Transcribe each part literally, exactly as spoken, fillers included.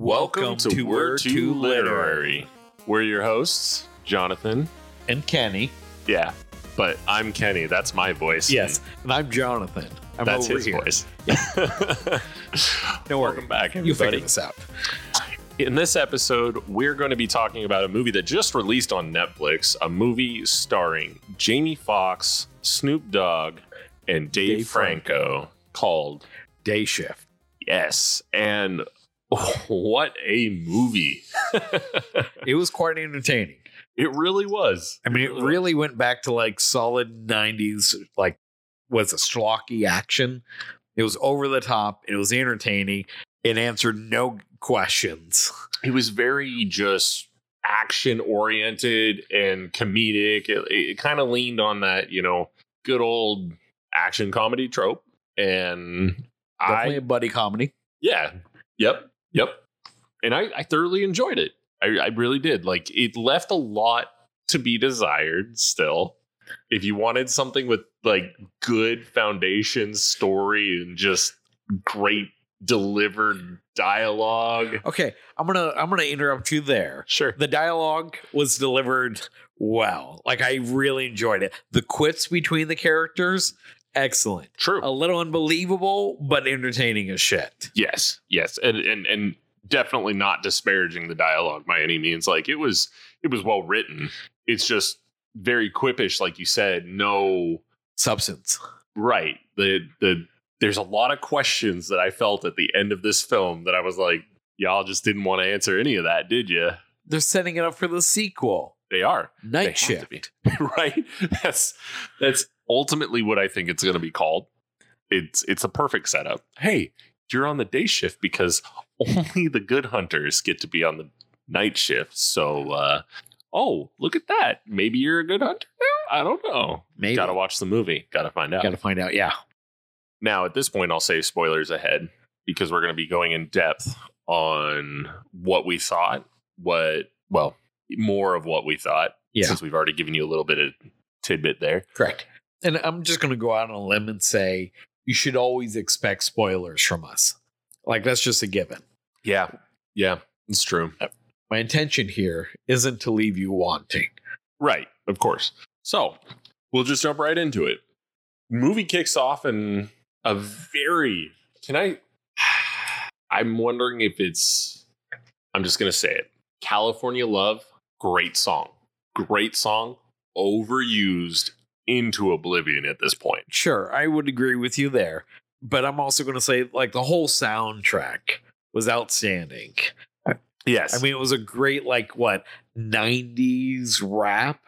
Welcome, Welcome to, to We're Too Literary. We're your hosts, Jonathan. And Kenny. Yeah, but I'm Kenny. That's my voice. Yes, and I'm Jonathan. I'm That's over his here. voice. Yeah. Don't worry. Welcome back, everybody. You figure this out. In this episode, we're going to be talking about a movie that just released on Netflix, a movie starring Jamie Foxx, Snoop Dogg, and Dave, Dave Franco, Franco called Day Shift. Yes, and oh, what a movie. It was quite entertaining. It really was. I mean, it really, it really went back to like solid nineties, like was a schlocky action. It was over the top. It was entertaining. It answered no questions. It was very just action oriented and comedic. It, it kind of leaned on that, you know, good old action comedy trope. And definitely I, a buddy comedy. Yeah. Yep. Yep. And I, I thoroughly enjoyed it. I, I really did. Like, it left a lot to be desired still. If you wanted something with like good foundation story and just great delivered dialogue. Okay, I'm gonna I'm gonna interrupt you there. Sure. The dialogue was delivered well. Like, I really enjoyed it. The quits between the characters, excellent. True. A little unbelievable, but entertaining as shit. Yes. Yes. And and and definitely not disparaging the dialogue by any means. Like, it was it was well written. It's just very quippish, like you said. No substance. Right. The the There's a lot of questions that I felt at the end of this film that I was like, y'all just didn't want to answer any of that, did you? They're setting it up for the sequel. They are. Night Shift. Right? That's that's ultimately what I think it's going to be called. It's it's a perfect setup. Hey, you're on the day shift because only the good hunters get to be on the night shift. So, uh, oh, look at that. Maybe you're a good hunter now? I don't know. Maybe. Got to watch the movie. Got to find out. Got to find out, yeah. Now, at this point, I'll save spoilers ahead because we're going to be going in depth on what we thought, what, well, more of what we thought, yeah. Since we've already given you a little bit of tidbit there. Correct. And I'm just going to go out on a limb and say you should always expect spoilers from us. Like, that's just a given. Yeah. Yeah, it's true. My intention here isn't to leave you wanting. Right. Of course. So we'll just jump right into it. Movie kicks off and... A very, can I, I'm wondering if it's, I'm just going to say it. California Love, great song, great song, overused into oblivion at this point. Sure, I would agree with you there. But I'm also going to say, like, the whole soundtrack was outstanding. Yes. I mean, it was a great, like, what, nineties rap?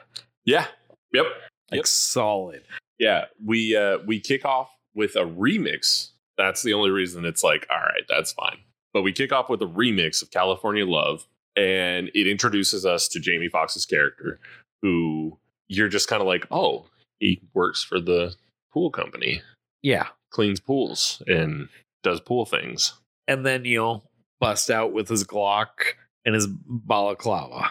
Yeah. Yep. Like, yep. Solid. Yeah. We, uh, we kick off with a remix. That's the only reason it's like, all right, that's fine. But we kick off with a remix of California Love, and it introduces us to Jamie Foxx's character, who you're just kind of like, oh, he works for the pool company. Yeah. Cleans pools and does pool things. And then you'll bust out with his Glock and his balaclava.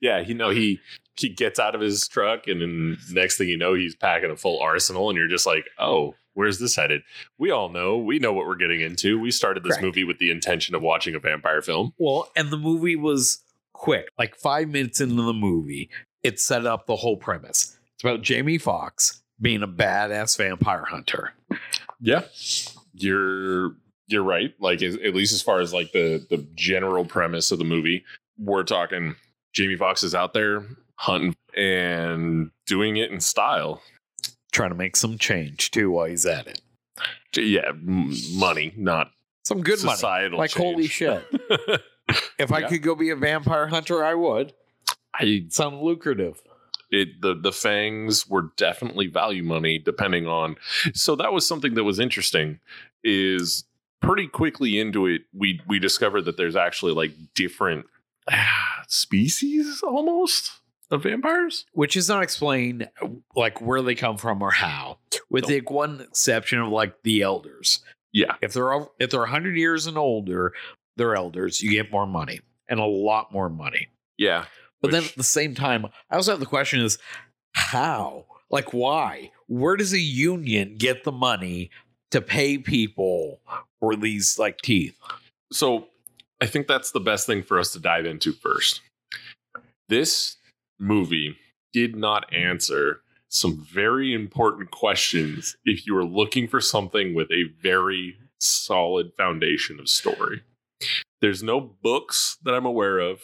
Yeah, you know, he he gets out of his truck, and then next thing you know, he's packing a full arsenal, and you're just like, oh, where's this headed? We all know we know what we're getting into. We started this Correct. movie with the intention of watching a vampire film. Well, and the movie was quick. Like, five minutes into the movie, it set up the whole premise. It's about Jamie Foxx being a badass vampire hunter. Yeah, you're You're right. Like, at least as far as like the, the general premise of the movie, we're talking Jamie Foxx is out there hunting and doing it in style. Trying to make some change, too, while he's at it. Yeah. M- money, not some good money. Like, change. Holy shit. If I yeah. could go be a vampire hunter, I would. I sound lucrative. It, the, the fangs were definitely value money, depending on. So that was something that was interesting is. Pretty quickly into it, we we discovered that there's actually like different ah, species almost of vampires, which is not explained like where they come from or how, with the one exception of like the elders. Yeah, if they're all, if they're one hundred years and older, they're elders. You get more money and a lot more money. Yeah, but which... then at the same time, I also have the question is how, like, why, where does a union get the money to pay people for these like teeth? So I think that's the best thing for us to dive into first. This movie did not answer some very important questions if you were looking for something with a very solid foundation of story. There's no books that I'm aware of.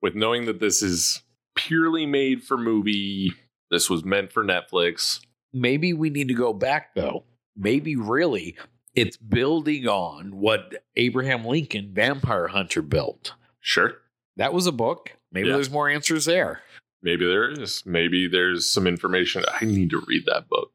With knowing that this is purely made for movie, this was meant for Netflix. Maybe we need to go back, though. Maybe really it's building on what Abraham Lincoln Vampire Hunter built. Sure. That was a book. Maybe yeah. There's more answers there. Maybe there is. Maybe there's some information. I need to read that book.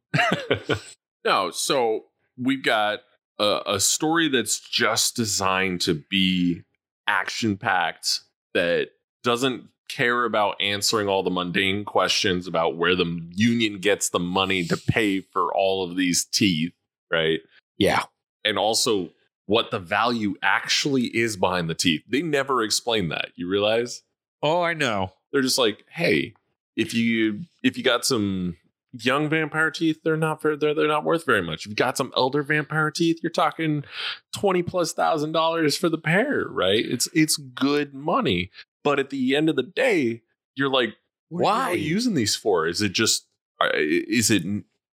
No, so we've got a, a story that's just designed to be action-packed, that doesn't care about answering all the mundane questions about where the union gets the money to pay for all of these teeth, right? Yeah. And also what the value actually is behind the teeth. They never explain that. You realize? Oh, I know. They're just like, hey, if you if you got some young vampire teeth, they're not for, they're, they're not worth very much. If you got some elder vampire teeth, you're talking twenty plus thousand dollars for the pair, right? It's it's good money. But at the end of the day, you're like, what why are you using these for? Is it just is it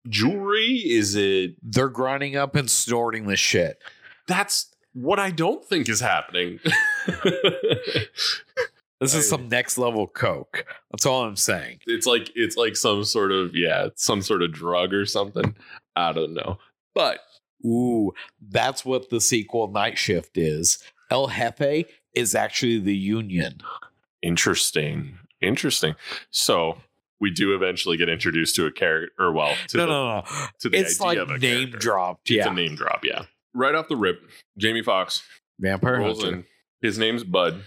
jewelry? Is it they're grinding up and snorting this shit? That's what I don't think is happening. This is some next level coke. That's all I'm saying. It's like it's like some sort of, yeah, some sort of drug or something. I don't know. But ooh, that's what the sequel Night Shift is. El Jefe is actually the union. Interesting. Interesting. So we do eventually get introduced to a character, or well, to no, the, no, no. To the it's idea like of a name character. dropped. It's yeah. a name drop. Yeah. Right off the rip, Jamie Foxx. Vampire Hunter. In. His name's Bud.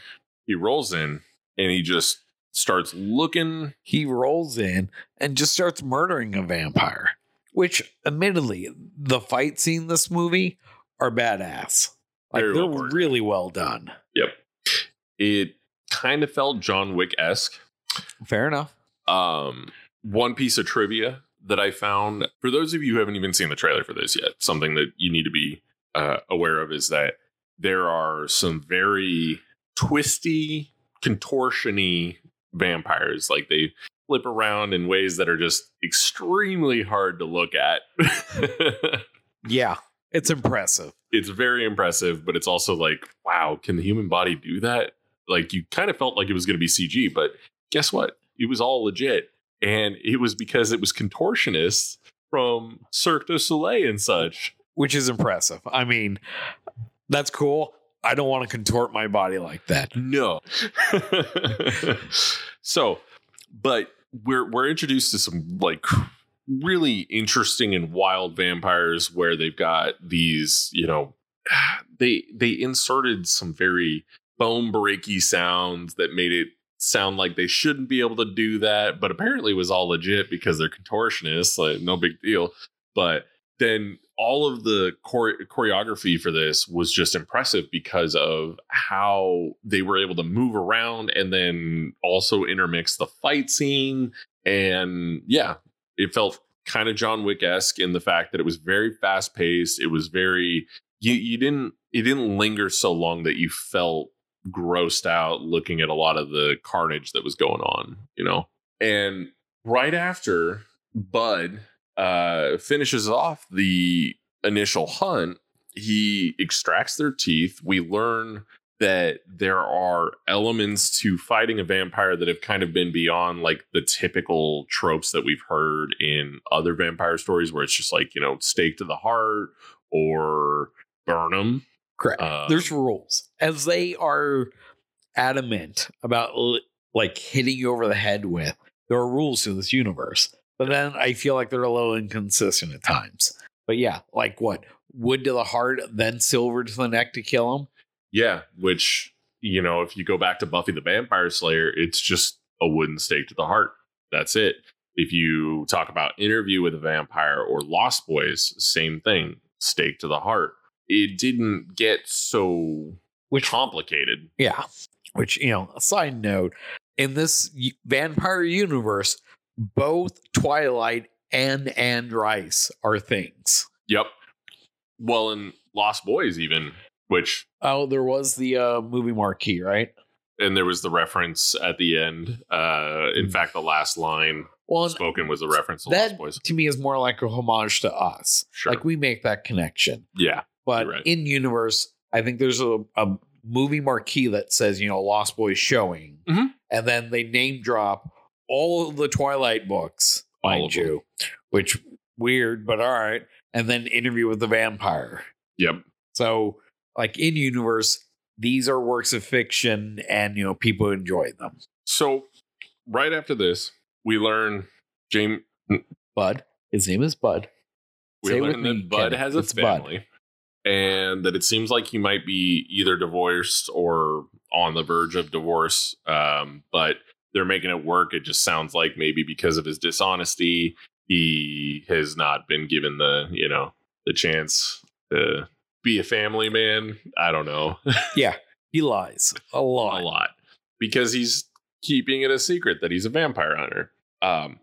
He rolls in and he just starts looking. He rolls in and just starts murdering a vampire, which admittedly, the fight scene in this movie are badass. Like Very they're well really well done. Yep. It kind of felt John Wick-esque. Fair enough. Um, one piece of trivia that I found, for those of you who haven't even seen the trailer for this yet, something that you need to be uh, aware of is that there are some very twisty, contortiony vampires. Like they flip around in ways that are just extremely hard to look at. Yeah, it's impressive. It's very impressive, but it's also like, wow, can the human body do that? Like you kind of felt like it was going to be C G, but guess what? It was all legit. And it was because it was contortionists from Cirque du Soleil and such. Which is impressive. I mean, that's cool. I don't want to contort my body like that. No. So, but we're we're introduced to some like really interesting and wild vampires where they've got these, you know, they they inserted some very bone breaky sounds that made it sound like they shouldn't be able to do that, but apparently it was all legit because they're contortionists, like no big deal. But then all of the chore- choreography for this was just impressive because of how they were able to move around and then also intermix the fight scene. And yeah, it felt kind of John Wick-esque in the fact that it was very fast paced. It was very, you, you didn't, it didn't linger so long that you felt grossed out looking at a lot of the carnage that was going on, you know? And right after Bud Uh, finishes off the initial hunt, he extracts their teeth. We learn that there are elements to fighting a vampire that have kind of been beyond like the typical tropes that we've heard in other vampire stories where it's just like, you know, stake to the heart or burn them. Correct. Um, There's rules, as they are adamant about like hitting you over the head with. There are rules to this universe. But then I feel like they're a little inconsistent at times. But yeah, like what? Wood to the heart, then silver to the neck to kill him? Yeah, which, you know, if you go back to Buffy the Vampire Slayer, it's just a wooden stake to the heart. That's it. If you talk about Interview with a Vampire or Lost Boys, same thing. Stake to the heart. It didn't get so which, complicated. Yeah. Which, you know, a side note, in this vampire universe, both Twilight and Anne Rice are things. Yep. Well, in Lost Boys, even which oh, there was the uh, movie marquee, right? And there was the reference at the end. Uh, in fact, the last line well, spoken was a reference to Lost Boys. To me, is more like a homage to us. Sure. Like we make that connection. Yeah, but right. in universe, I think there's a, a movie marquee that says, you know, Lost Boys showing, mm-hmm. and then they name drop all of the Twilight books, all mind you, them. Which weird, but all right. And then Interview with the Vampire. Yep. So, like in universe. These are works of fiction and, you know, people enjoy them. So right after this, we learn Jamie. Bud. His name is Bud. We Say learn that me, Bud Ken. has a it's family Bud. And that it seems like he might be either divorced or on the verge of divorce. Um, but they're making it work. It just sounds like maybe because of his dishonesty, he has not been given the, you know, the chance to be a family man. I don't know. Yeah, he lies a lot, a lot because he's keeping it a secret that he's a vampire hunter. Um,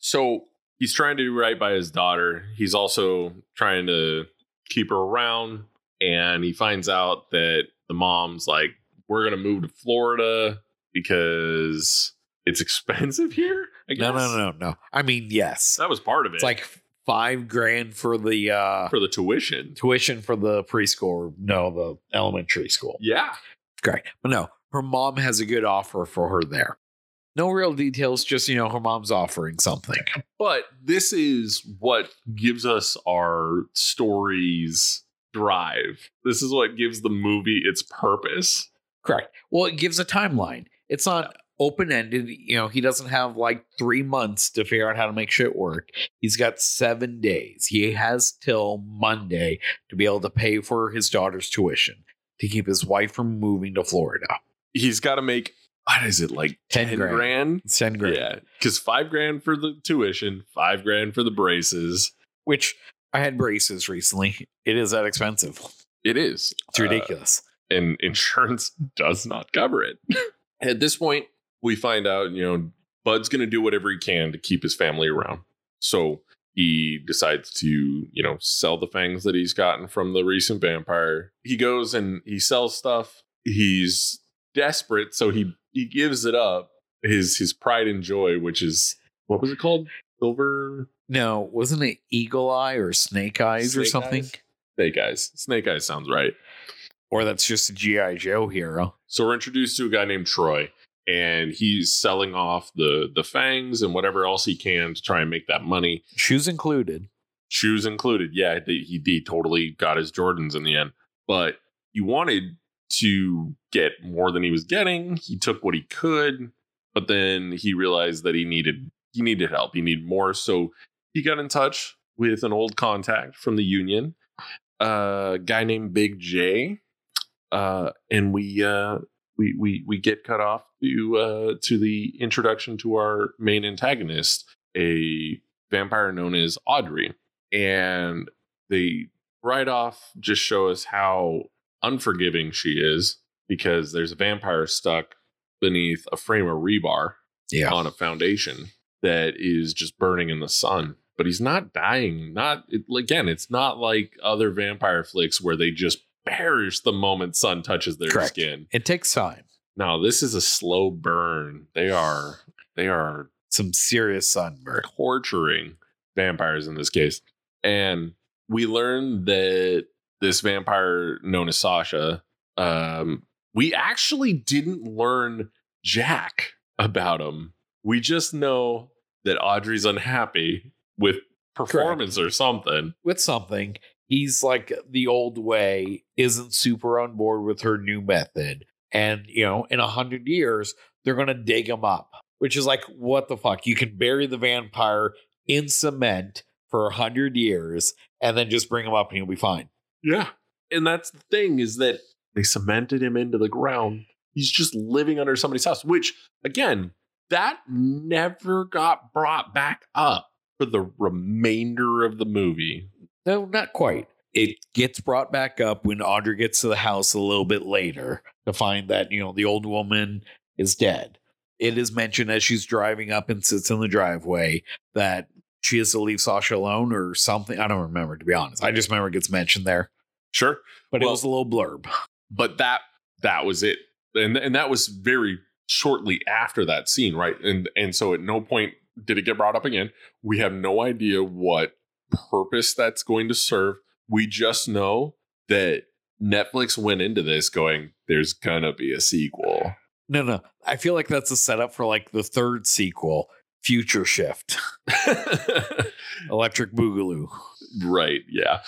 so he's trying to do right by his daughter. He's also trying to keep her around, and he finds out that the mom's like, "We're gonna move to Florida because it's expensive here." I guess. No, no, no, no. I mean, yes, that was part of it. It's like. Five grand for the uh, for the tuition, tuition for the preschool. No, the elementary school. Yeah. Great. But no, her mom has a good offer for her there. No real details. Just, you know, her mom's offering something. But this is what gives us our story's drive. This is what gives the movie its purpose. Correct. Well, it gives a timeline. It's not open-ended, you know, he doesn't have like three months to figure out how to make shit work. He's got seven days. He has till Monday to be able to pay for his daughter's tuition to keep his wife from moving to Florida. He's got to make, what is it, like ten, ten grand? grand? Ten grand. Yeah, because five grand for the tuition, five grand for the braces. Which, I had braces recently. It is that expensive. It is. It's ridiculous. Uh, and insurance does not cover it. At this point, we find out, you know, Bud's going to do whatever he can to keep his family around. So he decides to, you know, sell the fangs that he's gotten from the recent vampire. He goes and he sells stuff. He's desperate. So he, he gives it up. His his pride and joy, which is, what was it called? Silver? No, wasn't it Eagle Eye or Snake Eyes Snake or something? Eyes? Snake Eyes. Snake Eyes sounds right. Or that's just a G I. Joe hero. So we're introduced to a guy named Troy. And he's selling off the, the fangs and whatever else he can to try and make that money. Shoes included. Shoes included. Yeah, he, he totally got his Jordans in the end. But he wanted to get more than he was getting. He took what he could. But then he realized that he needed he needed help. He needed more. So he got in touch with an old contact from the union. Uh, a guy named Big J. Uh, and we... Uh, We we we get cut off to uh, to the introduction to our main antagonist, a vampire known as Audrey. And they right off just show us how unforgiving she is because there's a vampire stuck beneath a frame of rebar yeah. on a foundation that is just burning in the sun. But he's not dying. Not it, again, it's not like other vampire flicks where they just perish the moment sun touches their Correct. skin. It takes time. No, this is a slow burn. They are they are some serious sunburn. Torturing vampires in this case. And we learn that this vampire known as Sasha, um, we actually didn't learn jack about him. We just know that Audrey's unhappy with performance Correct. or something. With something. He's like the old way, isn't super on board with her new method. And, you know, in a hundred years, they're going to dig him up, which is like, what the fuck? You can bury the vampire in cement for a hundred years and then just bring him up and he'll be fine. Yeah. And that's the thing is that they cemented him into the ground. He's just living under somebody's house, which, again, that never got brought back up for the remainder of the movie. No, not quite. It gets brought back up when Audrey gets to the house a little bit later to find that, you know, the old woman is dead. It is mentioned as she's driving up and sits in the driveway that she has to leave Sasha alone or something. I don't remember, to be honest. I just remember it gets mentioned there. Sure. But well, it was a little blurb. But that that was it. And and that was very shortly after that scene, right? And and so at no point did it get brought up again. We have no idea what purpose that's going to serve. We just know that Netflix went into this going, there's gonna be a sequel. No, no. I feel like that's a setup for like the third sequel, Future Shift. Electric Boogaloo. Right, yeah.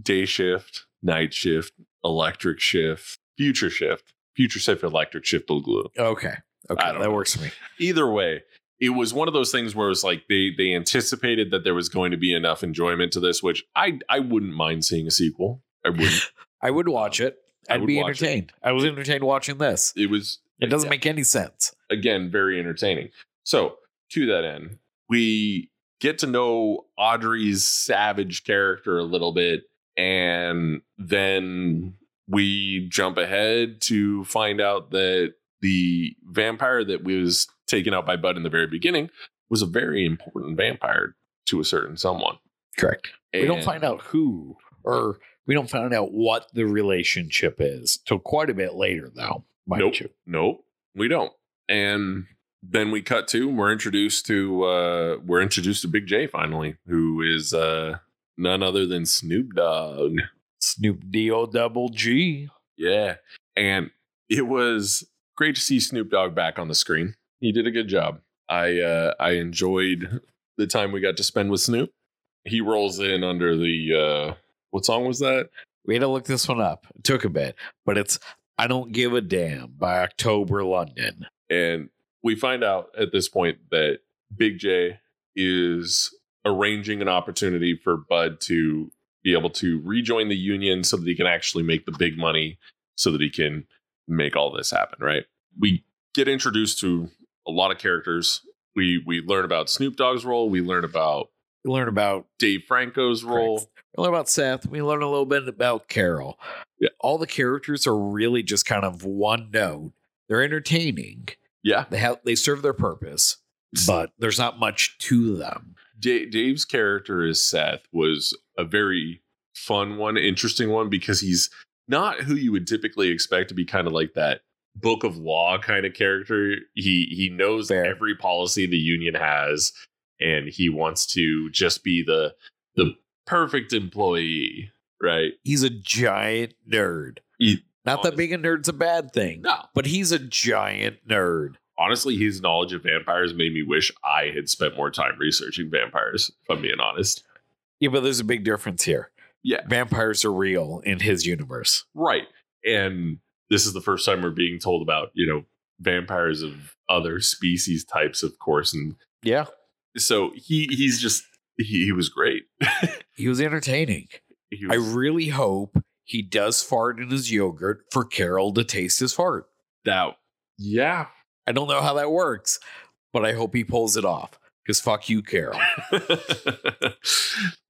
Day Shift, Night Shift, Electric Shift, Future Shift. Future Shift, Electric Shift, Boogaloo. Okay. Okay, that know. works for me. Either way, it was one of those things where it's like they they anticipated that there was going to be enough enjoyment to this, which I I wouldn't mind seeing a sequel. I wouldn't. I would watch it. I'd be entertained. It. I was entertained watching this. It was. It doesn't yeah. make any sense. Again, very entertaining. So to that end, we get to know Audrey's savage character a little bit. And then we jump ahead to find out that the vampire that was taken out by Bud in the very beginning was a very important vampire to a certain someone. Correct. And we don't find out who or... We don't find out what the relationship is till quite a bit later, though. Nope. You? Nope. We don't. And then we cut to we're introduced to uh, we're introduced to Big J finally, who is uh, none other than Snoop Dogg. Snoop D O double G. Yeah. And it was great to see Snoop Dogg back on the screen. He did a good job. I uh, I enjoyed the time we got to spend with Snoop. He rolls in under the. Uh, What song was that? We had to look this one up. It took a bit, but it's I Don't Give a Damn by October London. And we find out at this point that Big J is arranging an opportunity for Bud to be able to rejoin the union so that he can actually make the big money so that he can make all this happen, right? We get introduced to a lot of characters. We we learn about Snoop Dogg's role. We learn about we learn about Dave Franco's role. Frank. We learn about Seth. We learn a little bit about Carol. Yeah. All the characters are really just kind of one note. They're entertaining. Yeah. They have they serve their purpose, but there's not much to them. D- Dave's character as Seth was a very fun one, interesting one, because he's not who you would typically expect to be kind of like that book of law kind of character. He he knows Fair. every policy the union has, and he wants to just be the the perfect employee, right? He's a giant nerd. He, Not honestly, that being a nerd's a bad thing. No. But he's a giant nerd. Honestly, his knowledge of vampires made me wish I had spent more time researching vampires, if I'm being honest. Yeah, but there's a big difference here. Yeah. Vampires are real in his universe. Right. And this is the first time we're being told about, you know, vampires of other species types, of course. And yeah. So he he's just... He, he was great. He was entertaining. He was, I really hope he does fart in his yogurt for Carol to taste his fart. That, yeah. I don't know how that works, but I hope he pulls it off. Because fuck you, Carol.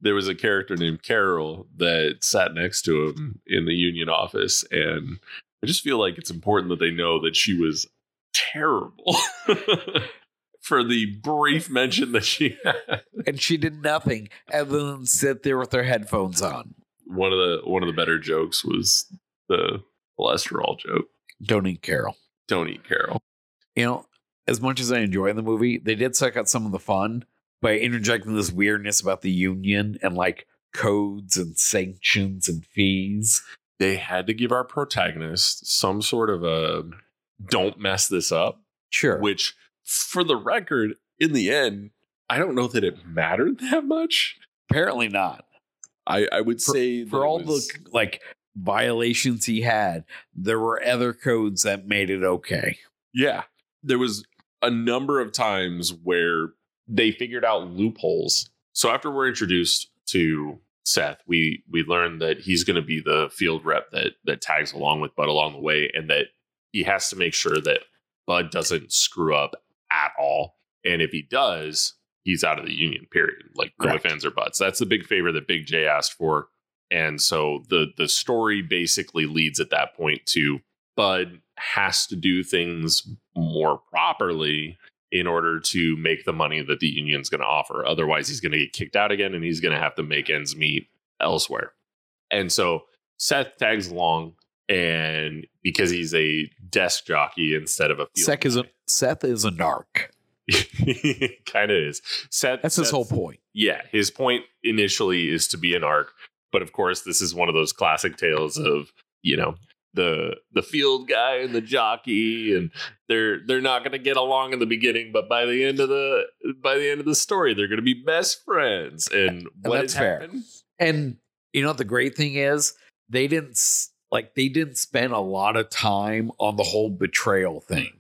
There was a character named Carol that sat next to him in the union office. And I just feel like it's important that they know that she was terrible. For the brief mention that she had. And she did nothing other than sit there with her headphones on. One of the one of the better jokes was the cholesterol joke. Don't eat Carol. Don't eat Carol. You know, as much as I enjoy the movie, they did suck out some of the fun by interjecting this weirdness about the union and like codes and sanctions and fees. They had to give our protagonist some sort of a don't mess this up. Sure. Which... For the record, in the end, I don't know that it mattered that much. Apparently not. I, I would for, say for all was, the like violations he had, there were other codes that made it okay. Yeah, there was a number of times where they figured out loopholes. So after we're introduced to Seth, we we learn that he's going to be the field rep that that tags along with Bud along the way, and that he has to make sure that Bud doesn't screw up at all, and if he does, he's out of the union, period. Like no ifs or buts. That's the big favor that Big J asked for, and so the the story basically leads at that point to Bud has to do things more properly in order to make the money that the union's going to offer. Otherwise, he's going to get kicked out again, and he's going to have to make ends meet elsewhere. And so Seth tags along, and because he's a desk jockey instead of a field Seth guy. is a Seth is a narc. Kind of is. Seth. That's Seth's, his whole point. Yeah, his point initially is to be an narc, but of course, this is one of those classic tales of, you know, the the field guy and the jockey, and they're they're not going to get along in the beginning, but by the end of the by the end of the story, they're going to be best friends. And, and what that's fair. Happened? And you know what the great thing is, they didn't like they didn't spend a lot of time on the whole betrayal thing.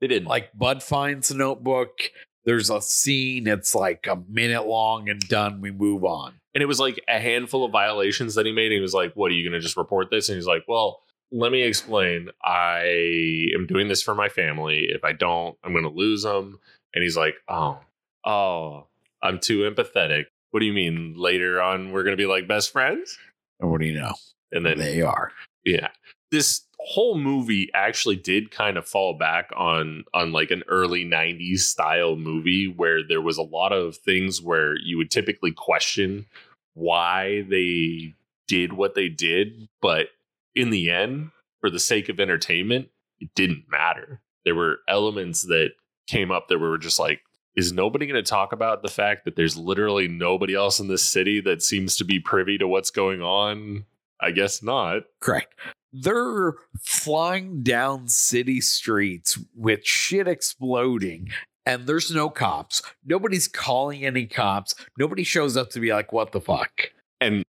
They didn't. Like, Bud finds a notebook. There's a scene. It's like a minute long and done. We move on. And it was like a handful of violations that he made. And he was like, what, are you going to just report this? And he's like, well, let me explain. I am doing this for my family. If I don't, I'm going to lose them. And he's like, oh, oh, I'm too empathetic. What do you mean? Later on, we're going to be like best friends? And what do you know? And then they are. Yeah. This whole movie actually did kind of fall back on on like an early nineties style movie where there was a lot of things where you would typically question why they did what they did. But in the end, for the sake of entertainment, it didn't matter. There were elements that came up that were just like, is nobody going to talk about the fact that there's literally nobody else in this city that seems to be privy to what's going on? I guess not. Correct. They're flying down city streets with shit exploding, and there's no cops. Nobody's calling any cops. Nobody shows up to be like, what the fuck? And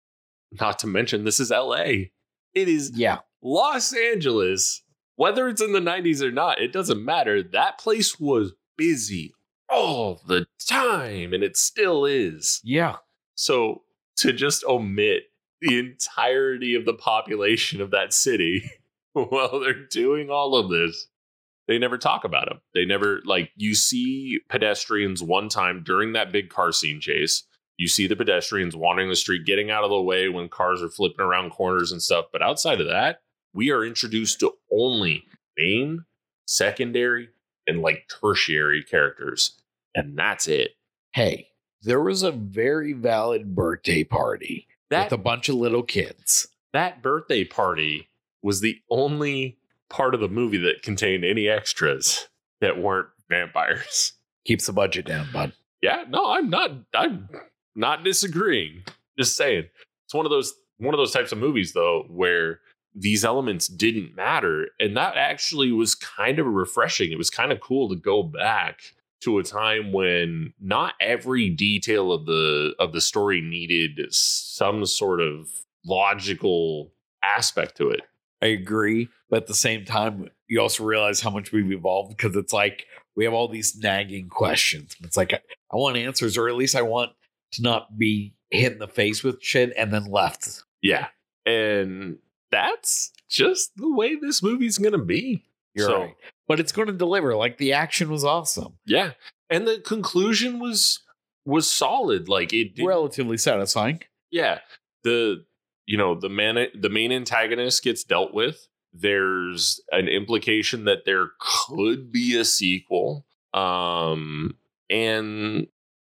not to mention, this is L A. It is yeah. Los Angeles. Whether it's in the nineties or not, it doesn't matter. That place was busy all the time, and it still is. Yeah. So to just omit the entirety of the population of that city while they're doing all of this, they never talk about them. They never, like, you see pedestrians one time during that big car scene chase. You see the pedestrians wandering the street, getting out of the way when cars are flipping around corners and stuff. But outside of that, we are introduced to only main, secondary, and like tertiary characters. And that's it. Hey, there was a very valid birthday party. That, with a bunch of little kids. That birthday party was the only part of the movie that contained any extras that weren't vampires. Keeps the budget down, bud. Yeah, no, I'm not. I'm not disagreeing. Just saying, it's one of those one of those types of movies, though, where these elements didn't matter, and that actually was kind of refreshing. It was kind of cool to go back to a time when not every detail of the of the story needed some sort of logical aspect to it. I agree. But at the same time, you also realize how much we've evolved, because it's like we have all these nagging questions. It's like I, I want answers, or at least I want to not be hit in the face with shit and then left. Yeah. And that's just the way this movie's going to be. You're so right. But it's going to deliver. Like, the action was awesome. Yeah. And the conclusion was was solid. Like, it did, relatively satisfying. Yeah. The, you know, the man, the main antagonist gets dealt with. There's an implication that there could be a sequel. Um, and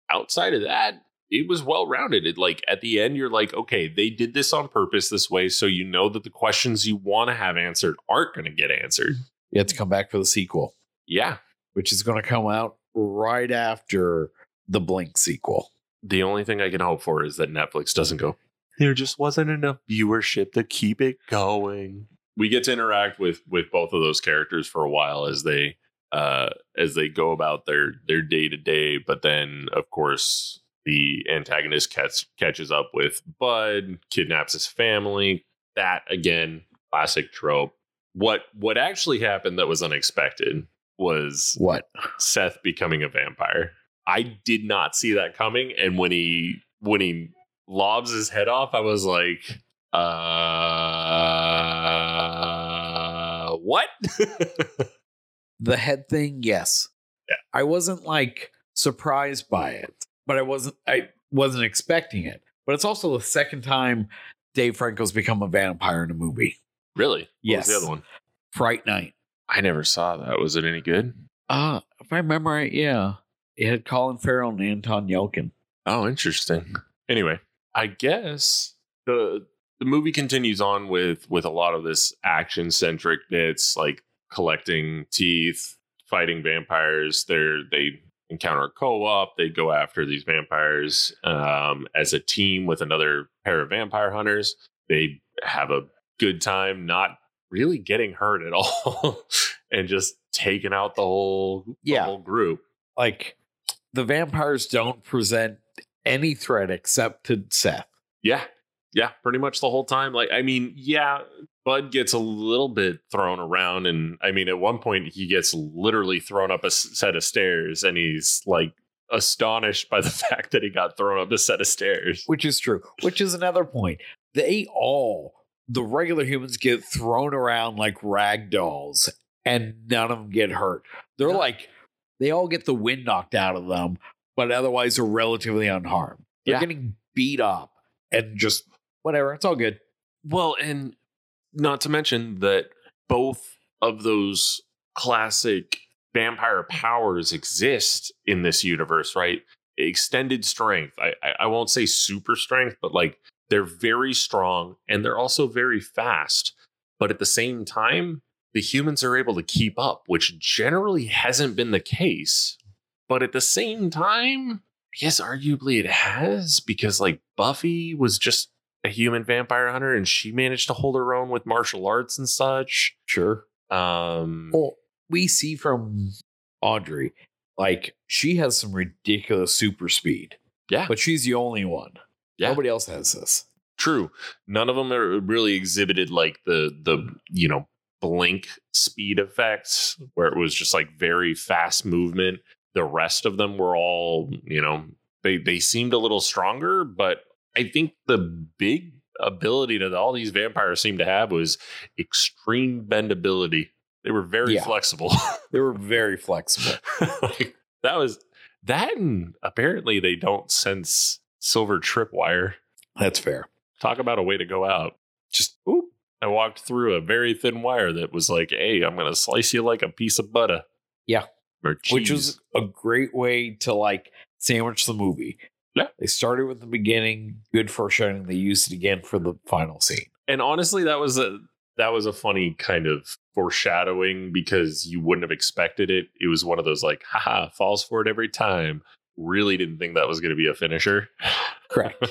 outside of that, it was well-rounded. It, like, at the end, you're like, okay, they did this on purpose this way. So, you know, that the questions you want to have answered aren't going to get answered. You have to come back for the sequel. Yeah. Which is going to come out right after the Blink sequel. The only thing I can hope for is that Netflix doesn't go, there just wasn't enough viewership to keep it going. We get to interact with with both of those characters for a while as they uh, as they go about their their day to day. But then, of course, the antagonist catch, catches up with Bud, kidnaps his family. That, again, classic trope. What what actually happened that was unexpected was what Seth becoming a vampire. I did not see that coming, and when he when he lobs his head off, I was like, uh, what? The head thing, yes. Yeah. I wasn't like surprised by it, but I wasn't I wasn't expecting it. But it's also the second time Dave Franco's become a vampire in a movie. Really? What yes. Was the other one? Fright Night. I never saw that. Was it any good? Uh, if I remember right, yeah. It had Colin Farrell and Anton Yelchin. Oh, interesting. Anyway, I guess the the movie continues on with with a lot of this action centric bits, like collecting teeth, fighting vampires. They're they encounter a co-op. They go after these vampires um, as a team with another pair of vampire hunters. They have a good time, not really getting hurt at all, and just taking out the whole, yeah. the whole group. Like, the vampires don't present any threat except to Seth. Yeah. Yeah. Pretty much the whole time. Like, I mean, yeah, Bud gets a little bit thrown around. And I mean, at one point he gets literally thrown up a set of stairs, and he's like astonished by the fact that he got thrown up a set of stairs, which is true, which is another point. They all, the regular humans, get thrown around like rag dolls, and none of them get hurt. They're like, they all get the wind knocked out of them, but otherwise are relatively unharmed. They're yeah. getting beat up and just whatever. It's all good. Well, and not to mention that both of those classic vampire powers exist in this universe, right? Extended strength. I, I, I won't say super strength, but like, they're very strong and they're also very fast. But at the same time, the humans are able to keep up, which generally hasn't been the case. But at the same time, yes, arguably it has, because like Buffy was just a human vampire hunter and she managed to hold her own with martial arts and such. Sure. Um, well, we see from Audrey, like, she has some ridiculous super speed. Yeah. But she's the only one. Yeah. Nobody else has this. True. None of them are really exhibited like the, the, you know, blink speed effects where it was just like very fast movement. The rest of them were all, you know, they, they seemed a little stronger, but I think the big ability that all these vampires seemed to have was extreme bendability. They were very yeah. flexible. They were very flexible. Like, that was that. And apparently they don't sense silver tripwire. That's fair. Talk about a way to go out. Just, oop, I walked through a very thin wire that was like, hey, I'm going to slice you like a piece of butter. Yeah. Which was a great way to like sandwich the movie. Yeah. They started with the beginning, good foreshadowing. They used it again for the final scene. And honestly, that was a that was a funny kind of foreshadowing, because you wouldn't have expected it. It was one of those like, haha, falls for it every time. Really didn't think that was going to be a finisher. Correct.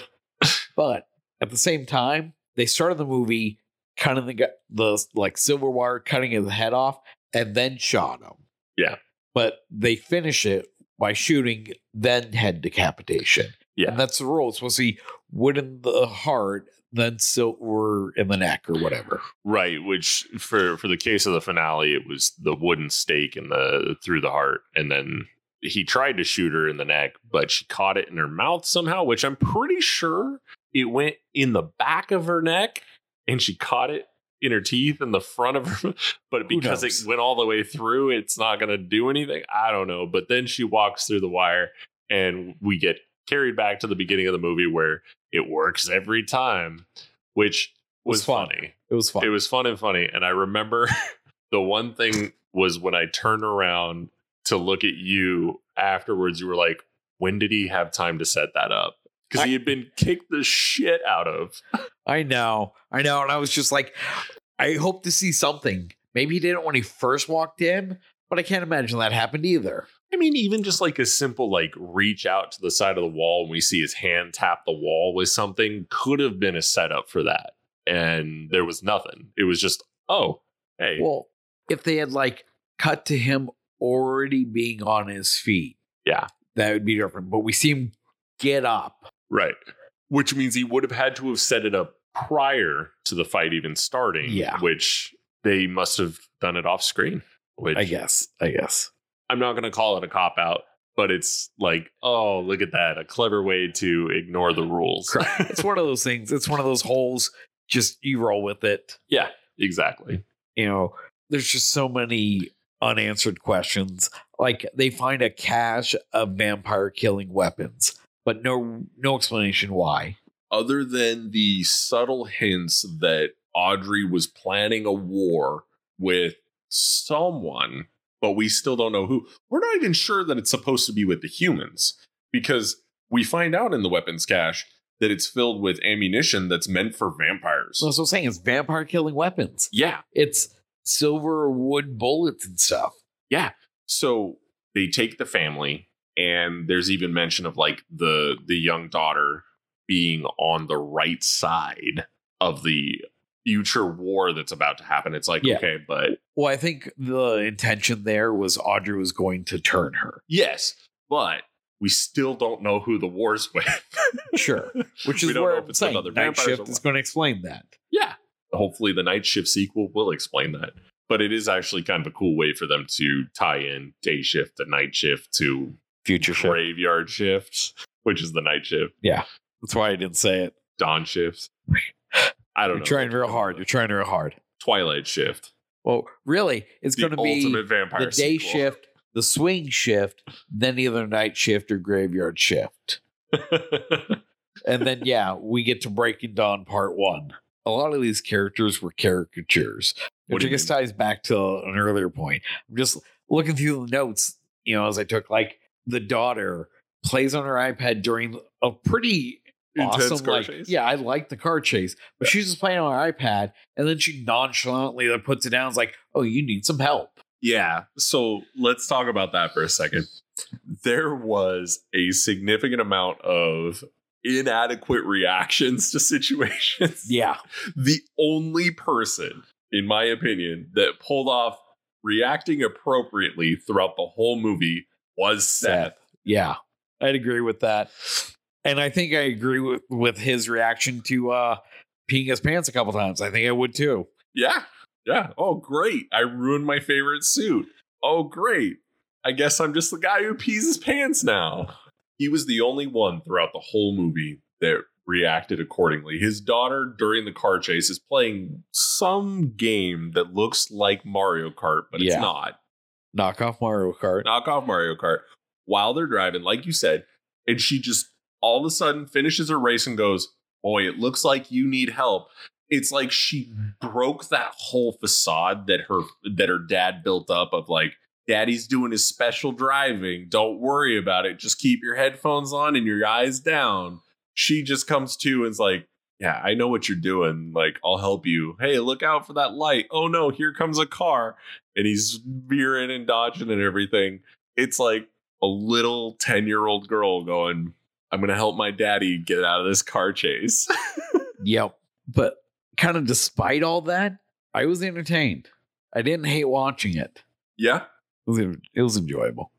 But at the same time, they started the movie cutting the the like silver wire, cutting his head off, and then shot him. Yeah. But they finish it by shooting, then head decapitation. Yeah. And that's the rule. It's supposed to be wood in the heart, then silver in the neck or whatever. Right. Which for, for the case of the finale, it was the wooden stake in the through the heart. And then he tried to shoot her in the neck, but she caught it in her mouth somehow, which I'm pretty sure it went in the back of her neck, and she caught it in her teeth and the front of her, but because it went all the way through, it's not going to do anything. I don't know. But then she walks through the wire, and we get carried back to the beginning of the movie where it works every time, which was, was fun. funny. It was fun. It was fun and funny. And I remember the one thing was when I turned around to look at you afterwards, you were like, when did he have time to set that up? Because he had been kicked the shit out of. I know. I know. And I was just like, I hope to see something. Maybe he didn't when he first walked in, but I can't imagine that happened either. I mean, even just like a simple like reach out to the side of the wall and we see his hand tap the wall with something could have been a setup for that. And there was nothing. It was just, oh, hey. Well, if they had like cut to him already being on his feet. Yeah. That would be different. But we see him get up. Right. Which means he would have had to have set it up prior to the fight even starting. Yeah. Which they must have done it off screen. Which I guess. I guess. I'm not going to call it a cop out, but it's like, oh, look at that. A clever way to ignore the rules. It's one of those things. It's one of those holes. Just you roll with it. Yeah, exactly. You know, there's just so many unanswered questions. Like, they find a cache of vampire killing weapons. But no no explanation why. Other than the subtle hints that Audrey was planning a war with someone, but we still don't know who. We're not even sure that it's supposed to be with the humans, because we find out in the weapons cache that it's filled with ammunition that's meant for vampires. That's what I'm saying. It's vampire killing weapons. Yeah. It's silver or wood bullets and stuff. Yeah. So they take the family, and there's even mention of like the the young daughter being on the right side of the future war that's about to happen. It's like, yeah. Okay, but... Well, I think the intention there was Audrey was going to turn her. Yes, but we still don't know who the war's with. Sure. Which is where it's another Night Shift is going to explain that. Yeah. Hopefully the Night Shift sequel will explain that. But it is actually kind of a cool way for them to tie in Day Shift to Night Shift to Future Graveyard Shift, which is the Night Shift. Yeah. That's why I didn't say it. Dawn Shift. I don't You're know. You're trying real hard. You're trying real hard. Twilight Shift. Well, really, it's going to be the Day sequel. Shift, the Swing Shift, then either Night Shift or Graveyard Shift. And then, yeah, we get to Breaking Dawn Part One. A lot of these characters were caricatures, which I guess mean? ties back to an earlier point. I'm just looking through the notes, you know, as I took, like, the daughter plays on her iPad during a pretty... Awesome, car like, chase. Yeah, I like the car chase, but yeah. She's just playing on her iPad, and then she nonchalantly puts it down. It's like, oh, you need some help. Yeah, so let's talk about that for a second. There was a significant amount of inadequate reactions to situations. Yeah. The only person, in my opinion, that pulled off reacting appropriately throughout the whole movie was Seth. Seth. Yeah, I'd agree with that. And I think I agree with, with his reaction to uh, peeing his pants a couple times. I think I would, too. Yeah. Yeah. Oh, great. I ruined my favorite suit. Oh, great. I guess I'm just the guy who pees his pants now. He was the only one throughout the whole movie that reacted accordingly. His daughter during the car chase is playing some game that looks like Mario Kart, but yeah. It's not. Knock off Mario Kart. Knock off Mario Kart. While they're driving, like you said, and she just... all of a sudden finishes her race and goes, boy, it looks like you need help. It's like she broke that whole facade that her that her dad built up of like, daddy's doing his special driving. Don't worry about it. Just keep your headphones on and your eyes down. She just comes to and is like, yeah, I know what you're doing. Like, I'll help you. Hey, look out for that light. Oh, no, here comes a car. And he's veering and dodging and everything. It's like a little ten-year-old girl going, I'm going to help my daddy get out of this car chase. Yep. But kind of despite all that, I was entertained. I didn't hate watching it. Yeah. It was, it was enjoyable.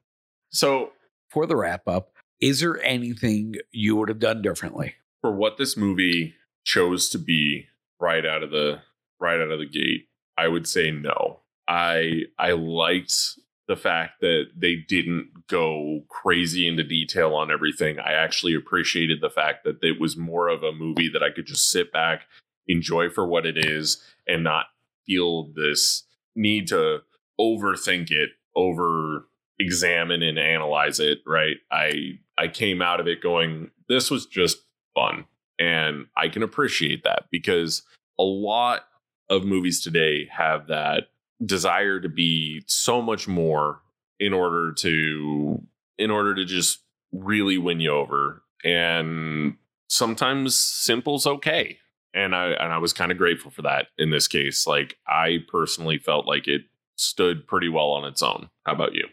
So for the wrap up, is there anything you would have done differently? For what this movie chose to be right out of the right out of the gate, I would say no. I I liked the fact that they didn't go crazy into detail on everything. I actually appreciated the fact that it was more of a movie that I could just sit back, enjoy for what it is, and not feel this need to overthink it, over examine and analyze it. Right. I, I came out of it going, this was just fun. And I can appreciate that because a lot of movies today have that desire to be so much more in order to in order to just really win you over, and sometimes simple's okay, and I and I was kind of grateful for that in this case. Like, I personally felt like it stood pretty well on its own. How about you?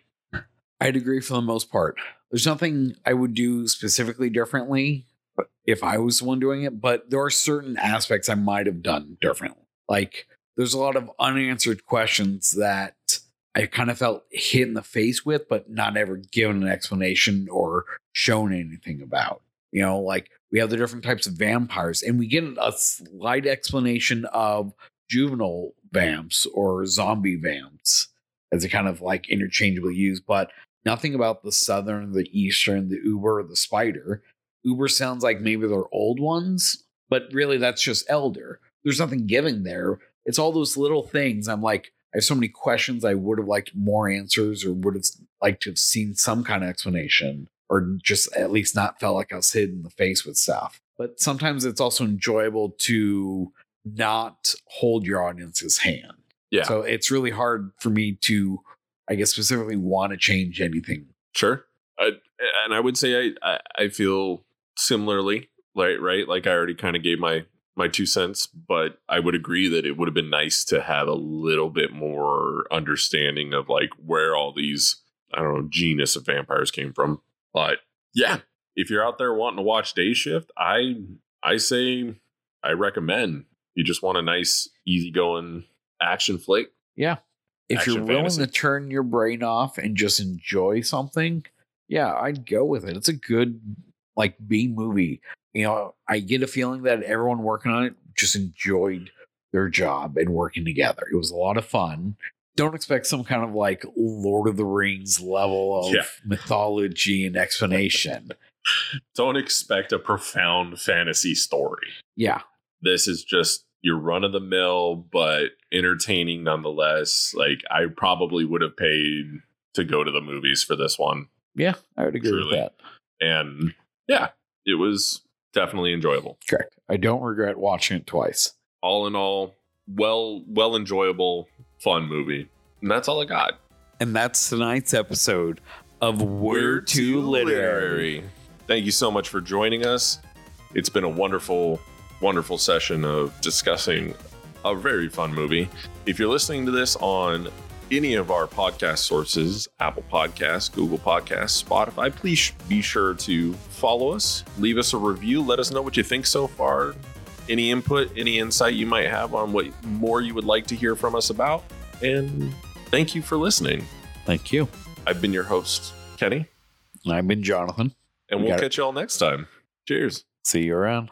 I'd agree for the most part. There's nothing I would do specifically differently if I was the one doing it, but there are certain aspects I might have done differently. Like, there's a lot of unanswered questions that I kind of felt hit in the face with, but not ever given an explanation or shown anything about. You know, like, we have the different types of vampires, and we get a slight explanation of juvenile vamps or zombie vamps as they kind of like interchangeably used, but nothing about the southern, the eastern, the uber, the spider. Uber sounds like maybe they're old ones, but really that's just elder. There's nothing given there. It's all those little things. I'm like, I have so many questions. I would have liked more answers, or would have liked to have seen some kind of explanation, or just at least not felt like I was hit in the face with stuff. But sometimes it's also enjoyable to not hold your audience's hand. Yeah. So it's really hard for me to, I guess, specifically want to change anything. Sure. I, and I would say I, I, I feel similarly. Right, right. Like I already kind of gave my my two cents, but I would agree that it would have been nice to have a little bit more understanding of like where all these, I don't know, genus of vampires came from. But yeah, if you're out there wanting to watch Day Shift, I I say I recommend. You just want a nice, easygoing action flick. Yeah. If you're willing fantasy. to turn your brain off and just enjoy something, yeah, I'd go with it. It's a good like B movie. You know, I get a feeling that everyone working on it just enjoyed their job and working together. It was a lot of fun. Don't expect some kind of like Lord of the Rings level of yeah. mythology and explanation. Don't expect a profound fantasy story. Yeah. This is just your run of the mill, but entertaining nonetheless. Like I probably would have paid to go to the movies for this one. Yeah, I would agree truly. with that. And yeah, it was definitely enjoyable. Correct. I don't regret watching it twice. All in all, well, well, enjoyable, fun movie. And that's all I got. And that's tonight's episode of We're, We're Too Literary. Literary. Thank you so much for joining us. It's been a wonderful, wonderful session of discussing a very fun movie. If you're listening to this on any of our podcast sources, Apple Podcasts, Google Podcasts, Spotify, please be sure to follow us, leave us a review, let us know what you think so far, any input, any insight you might have on what more you would like to hear from us about, and thank you for listening. Thank you. I've been your host, Kenny. And I've been Jonathan. And we we'll catch it. you all next time. Cheers. See you around.